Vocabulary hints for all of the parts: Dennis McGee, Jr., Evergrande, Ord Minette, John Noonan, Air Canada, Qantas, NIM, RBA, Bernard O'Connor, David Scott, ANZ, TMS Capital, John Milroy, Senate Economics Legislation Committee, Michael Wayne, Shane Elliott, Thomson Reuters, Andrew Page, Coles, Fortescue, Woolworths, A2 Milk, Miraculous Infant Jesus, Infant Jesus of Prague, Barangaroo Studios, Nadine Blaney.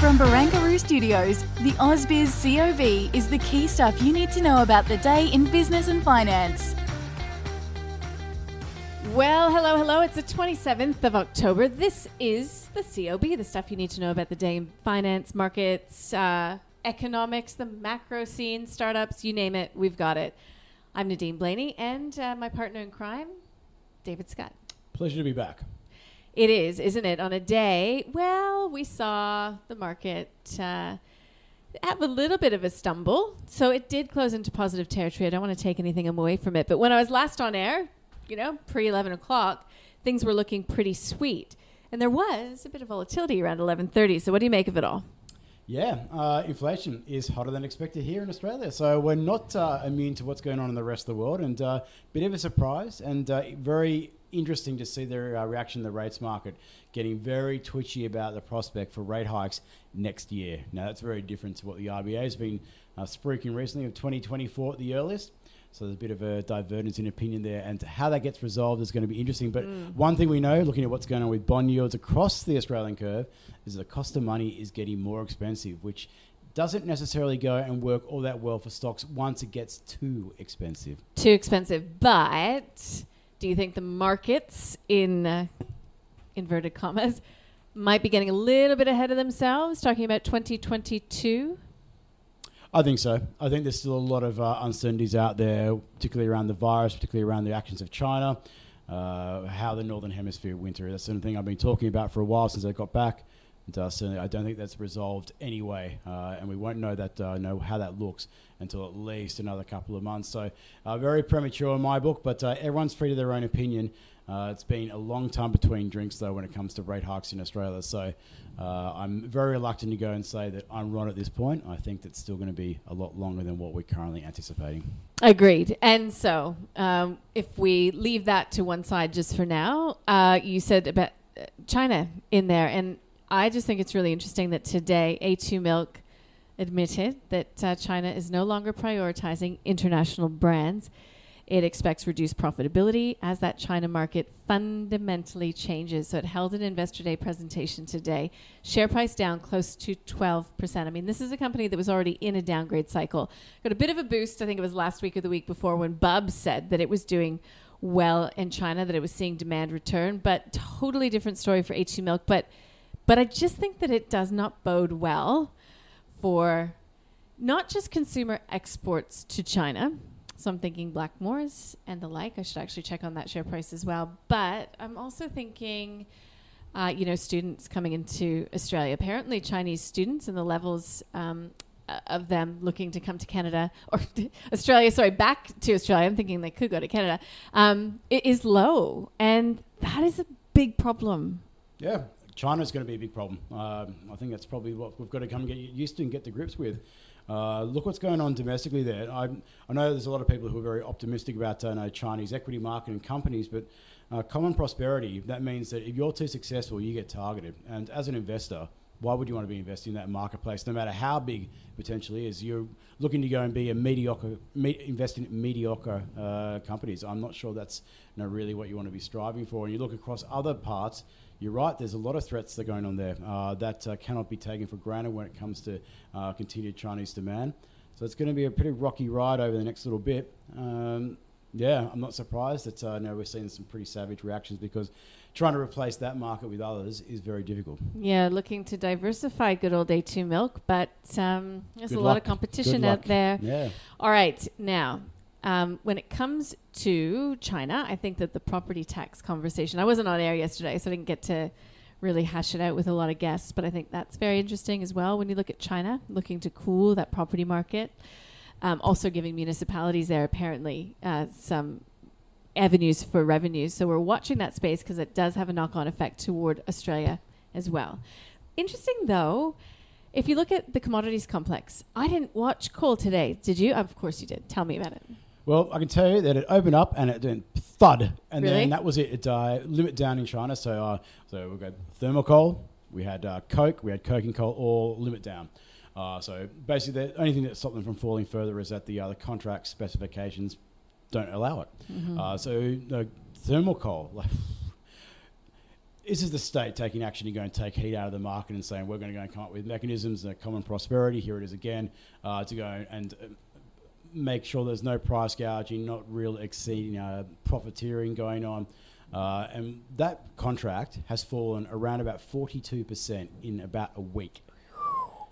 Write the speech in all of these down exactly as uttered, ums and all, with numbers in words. From Barangaroo Studios, the AusBiz C O V is the key stuff you need to know about the day in business and finance. Well, hello, hello. It's the twenty-seventh of October. This is the C O B, the stuff you need to know about the day in finance, markets, uh, economics, the macro scene, startups, you name it, we've got it. I'm Nadine Blaney and uh, my partner in crime, David Scott. Pleasure to be back. It is, isn't it? On a day, well, we saw the market uh, have a little bit of a stumble. So it did close into positive territory. I don't want to take anything away from it. But when I was last on air, you know, pre eleven o'clock, things were looking pretty sweet. And there was a bit of volatility around eleven thirty. So what do you make of it all? Yeah, uh, inflation is hotter than expected here in Australia. So we're not uh, immune to what's going on in the rest of the world. And a uh, bit of a surprise and uh, very... interesting to see their uh, reaction to the rates market, getting very twitchy about the prospect for rate hikes next year. Now, that's very different to what the R B A has been uh, speaking recently of twenty twenty-four at the earliest. So there's a bit of a divergence in opinion there, and how that gets resolved is going to be interesting. But mm. one thing we know, looking at what's going on with bond yields across the Australian curve, is the cost of money is getting more expensive, which doesn't necessarily go and work all that well for stocks once it gets too expensive. Too expensive, but... do you think the markets, in uh, inverted commas, might be getting a little bit ahead of themselves, talking about twenty twenty-two? I think so. I think there's still a lot of uh, uncertainties out there, particularly around the virus, particularly around the actions of China, uh, how the Northern Hemisphere winter. That's the sort of thing I've been talking about for a while since I got back. And uh, certainly I don't think that's resolved anyway. Uh, and we won't know that uh, know how that looks until at least another couple of months. So uh, very premature in my book, but uh, everyone's free to their own opinion. Uh, it's been a long time between drinks, though, when it comes to rate hikes in Australia. So uh, I'm very reluctant to go and say that I'm wrong at this point. I think that's still going to be a lot longer than what we're currently anticipating. Agreed. And so um, if we leave that to one side just for now, uh, you said about China in there, and I just think it's really interesting that today A two Milk admitted that uh, China is no longer prioritizing international brands. It expects reduced profitability as that China market fundamentally changes. So it held an Investor Day presentation today. Share price down close to twelve percent. I mean, this is a company that was already in a downgrade cycle. Got a bit of a boost, I think it was last week or the week before, when Bub said that it was doing well in China, that it was seeing demand return. But totally different story for A two Milk. But But I just think that it does not bode well for not just consumer exports to China. So I'm thinking Blackmores and the like. I should actually check on that share price as well. But I'm also thinking, uh, you know, students coming into Australia. Apparently Chinese students and the levels um, of them looking to come to Canada or Australia, sorry, back to Australia. I'm thinking they could go to Canada. Um, it is low. And that is a big problem. Yeah. China's going to be a big problem. Uh, I think that's probably what we've got to come get used to and get to grips with. Uh, look what's going on domestically there. I, I know there's a lot of people who are very optimistic about uh, know, Chinese equity market and companies, but uh, common prosperity, that means that if you're too successful, you get targeted. And as an investor, why would you want to be investing in that marketplace, no matter how big potentially is? You're looking to go and be a mediocre, me- invest in mediocre uh, companies. I'm not sure that's you know, really what you want to be striving for. And you look across other parts, you're right, there's a lot of threats that are going on there uh, that uh, cannot be taken for granted when it comes to uh, continued Chinese demand. So it's going to be a pretty rocky ride over the next little bit. Um, yeah, I'm not surprised that uh, now we're seeing some pretty savage reactions, because trying to replace that market with others is very difficult. Yeah, looking to diversify good old A two Milk, but um, there's good a luck. lot of competition out there. Yeah. All right, now, um, when it comes to China, I think that the property tax conversation, I wasn't on air yesterday, so I didn't get to really hash it out with a lot of guests, but I think that's very interesting as well when you look at China, looking to cool that property market. Um, also giving municipalities there apparently uh, some avenues for revenue. So we're watching that space because it does have a knock-on effect toward Australia as well. Interesting, though, if you look at the commodities complex, I didn't watch coal today. Did you? Of course you did. Tell me about it. Well, I can tell you that it opened up and it went thud. And really? Then that was it. It uh, limit down in China. So uh, so we've got thermal coal, we had uh, coke, we had coking coal, all limit down. Uh, so basically the only thing that stopped them from falling further is that the, uh, the contract specifications don't allow it. Mm-hmm. Uh, so uh, thermal coal, like, this is the state taking action to go and take heat out of the market and saying we're going to go and come up with mechanisms, uh, common prosperity, here it is again, uh, to go and uh, make sure there's no price gouging, not real exceeding uh, profiteering going on. Uh, and that contract has fallen around about forty-two percent in about a week.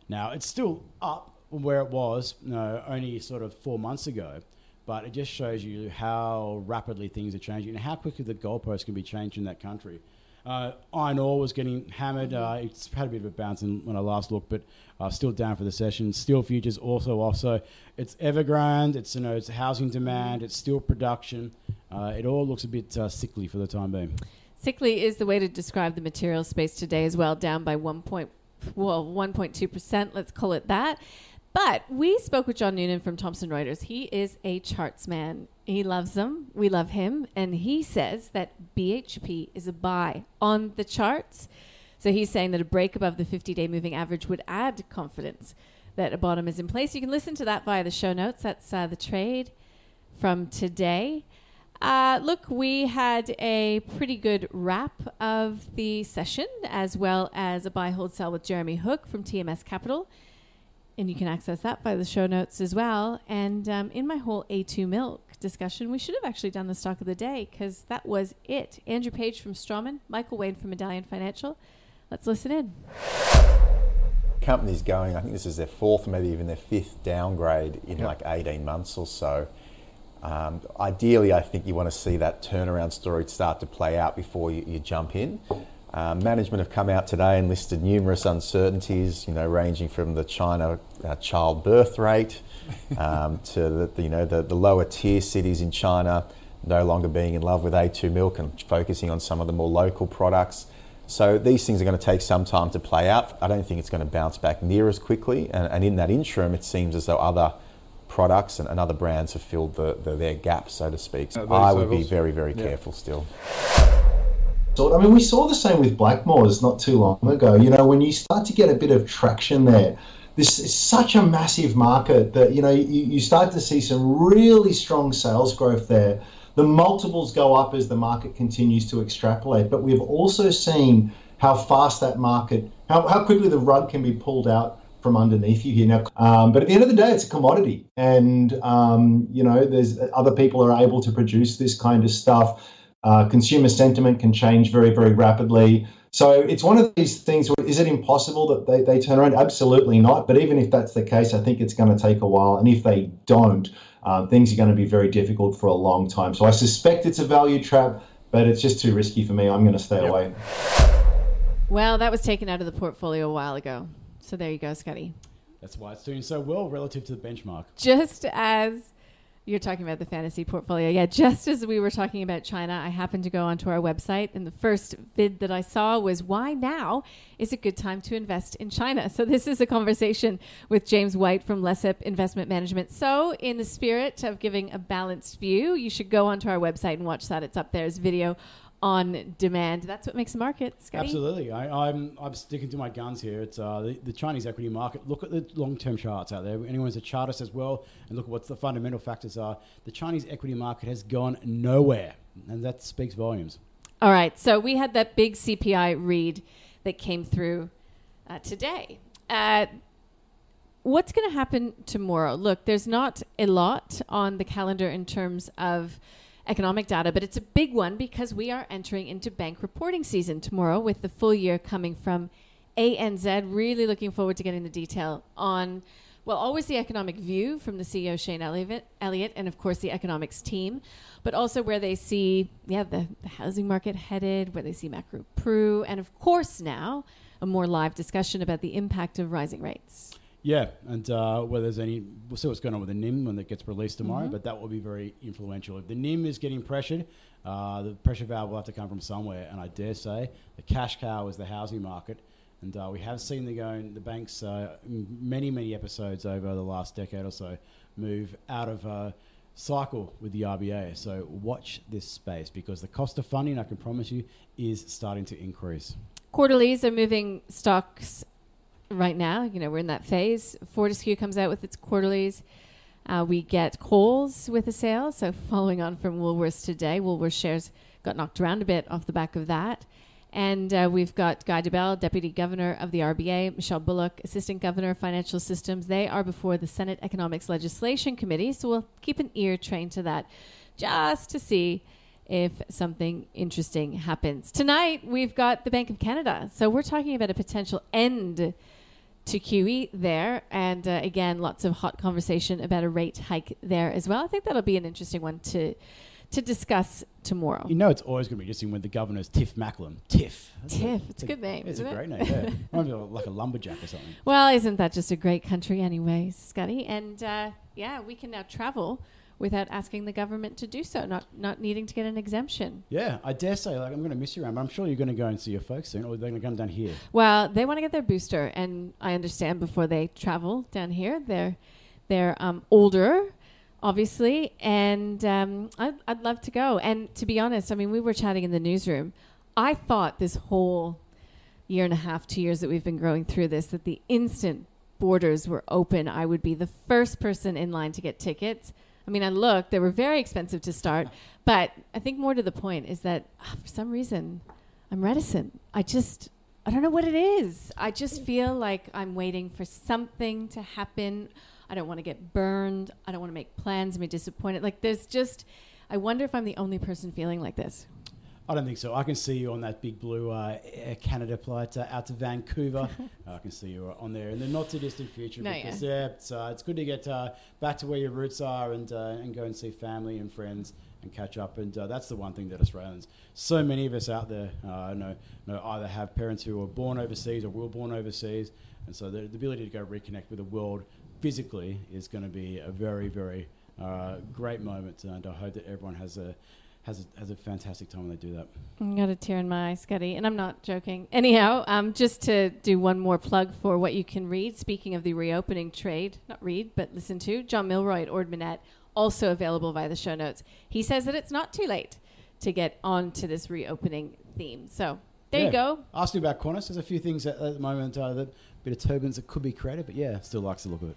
Now, it's still up from where it was, you know, only sort of four months ago, but it just shows you how rapidly things are changing and how quickly the goalposts can be changed in that country. Uh, iron ore was getting hammered. Uh, it's had a bit of a bounce in when I last looked, but uh, still down for the session. Steel futures also off. So it's Evergrande, it's, you know, it's housing demand, it's steel production. Uh, it all looks a bit uh, sickly for the time being. Sickly is the way to describe the material space today as well, down by one point. Well, one point two percent, let's call it that. But we spoke with John Noonan from Thomson Reuters. He is a charts man. He loves them. We love him. And he says that B H P is a buy on the charts. So he's saying that a break above the fifty-day moving average would add confidence that a bottom is in place. You can listen to that via the show notes. That's uh, the trade from today. Uh, look, we had a pretty good wrap of the session, as well as a buy, hold, sell with Jeremy Hook from T M S Capital. And you can access that by the show notes as well. And um, in my whole A two Milk discussion, we should have actually done the stock of the day because that was it. Andrew Page from Strawman, Michael Wayne from Medallion Financial. Let's listen in. Company's going, I think this is their fourth, maybe even their fifth downgrade in yep. like eighteen months or so. Um, ideally, I think you want to see that turnaround story start to play out before you, you jump in. Um, management have come out today and listed numerous uncertainties, you know, ranging from the China uh, child birth rate um, to the, the, you know, the, the lower tier cities in China no longer being in love with A two milk and focusing on some of the more local products. So these things are going to take some time to play out. I don't think it's going to bounce back near as quickly. And, and in that interim, it seems as though other products and, and other brands have filled the, the, their gap, so to speak. So I would levels. be very, very yeah. careful still. I mean, we saw the same with Blackmores not too long ago. You know, when you start to get a bit of traction there, this is such a massive market that, you know, you, you start to see some really strong sales growth there. The multiples go up as the market continues to extrapolate, but we've also seen how fast that market, how, how quickly the rug can be pulled out from underneath you here now. Um, but at the end of the day, it's a commodity. And, um, you know, there's other people are able to produce this kind of stuff. Uh, consumer sentiment can change very, very rapidly. So it's one of these things where is it impossible that they, they turn around? Absolutely not. But even if that's the case, I think it's going to take a while. And if they don't, uh, things are going to be very difficult for a long time. So I suspect it's a value trap, but it's just too risky for me. I'm going to stay yep. away. Well, that was taken out of the portfolio a while ago. So there you go, Scotty. That's why it's doing so well relative to the benchmark. Just as you're talking about the fantasy portfolio. Yeah, just as we were talking about China, I happened to go onto our website, and the first vid that I saw was, why now is a good time to invest in China? So this is a conversation with James White from Lessep Investment Management. So in the spirit of giving a balanced view, you should go onto our website and watch that. It's up there as video on demand. That's what makes a market, Scotty. Absolutely. I, I'm I'm sticking to my guns here. It's uh, the, the Chinese equity market. Look at the long-term charts out there. Anyone who's a chartist as well, and look at what the fundamental factors are. The Chinese equity market has gone nowhere, and that speaks volumes. All right. So we had that big C P I read that came through uh, today. Uh, what's going to happen tomorrow? Look, there's not a lot on the calendar in terms of economic data, but it's a big one because we are entering into bank reporting season tomorrow with the full year coming from A N Z. Really looking forward to getting the detail on, well, always the economic view from the C E O, Shane Elliott, and of course the economics team, but also where they see, yeah, the, the housing market headed, where they see macro Peru, and of course now a more live discussion about the impact of rising rates. Yeah, and uh, whether there's any, we'll see what's going on with the N I M when it gets released tomorrow, mm-hmm. but that will be very influential. If the N I M is getting pressured, uh, the pressure valve will have to come from somewhere, and I dare say the cash cow is the housing market. And uh, we have seen the going, the banks, uh, many, many episodes over the last decade or so, move out of uh, cycle with the R B A. So watch this space, because the cost of funding, I can promise you, is starting to increase. Quarterlies are moving stocks right now. You know, we're in that phase. Fortescue comes out with its quarterlies. Uh, we get Coles with a sale. So following on from Woolworths today, Woolworths shares got knocked around a bit off the back of that. And uh, we've got Guy DeBelle, Deputy Governor of the R B A, Michelle Bullock, Assistant Governor of Financial Systems. They are before the Senate Economics Legislation Committee, so we'll keep an ear trained to that just to see if something interesting happens. Tonight, we've got the Bank of Canada. So we're talking about a potential end to Q E there. And uh, again, lots of hot conversation about a rate hike there as well. I think that'll be an interesting one to to discuss tomorrow. You know, it's always going to be interesting when the governor's Tiff Macklin. Tiff. Tiff. A, it's a good name, isn't it? It's a great name, yeah. Might be like a lumberjack or something. Well, isn't that just a great country anyway, Scotty? And, uh, yeah, we can now travel without asking the government to do so, not not needing to get an exemption. Yeah, I dare say, like, I'm going to miss you around, but I'm sure you're going to go and see your folks soon, or they're going to come down here. Well, they want to get their booster, and I understand before they travel down here, they're, they're um, older, obviously, and um, I'd, I'd love to go. And to be honest, I mean, we were chatting in the newsroom. I thought this whole year and a half, two years that we've been growing through this, that the instant borders were open, I would be the first person in line to get tickets. I mean, I looked, they were very expensive to start, but I think more to the point is that oh, for some reason, I'm reticent. I just, I don't know what it is. I just feel like I'm waiting for something to happen. I don't want to get burned. I don't want to make plans and be disappointed. Like, there's just, I wonder if I'm the only person feeling like this. I don't think so. I can see you on that big blue uh, Air Canada flight uh, out to Vancouver. I can see you on there in the not-too-distant future. No, because, yeah. yeah, it's, uh, it's good to get uh, back to where your roots are and uh, and go and see family and friends and catch up. And uh, that's the one thing that Australians, so many of us out there, uh, know, know either have parents who were born overseas or were born overseas. And so the, the ability to go reconnect with the world physically is going to be a very, very uh, great moment, and I hope that everyone has a has a, has a fantastic time when they do that. I've got a tear in my eye, Scotty, and I'm not joking. Anyhow, um, just to do one more plug for what you can read, speaking of the reopening trade, not read, but listen to, John Milroy at Ord Minette, also available via the show notes. He says that it's not too late to get on to this reopening theme. So there yeah. you go. Asked you about Qantas. There's a few things at, at the moment, uh, that bit of turbulence that could be created, but yeah, still likes the look of it.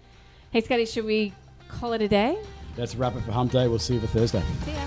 Hey, Scotty, should we call it a day? Let's wrap it for Hump Day. We'll see you for Thursday. See ya.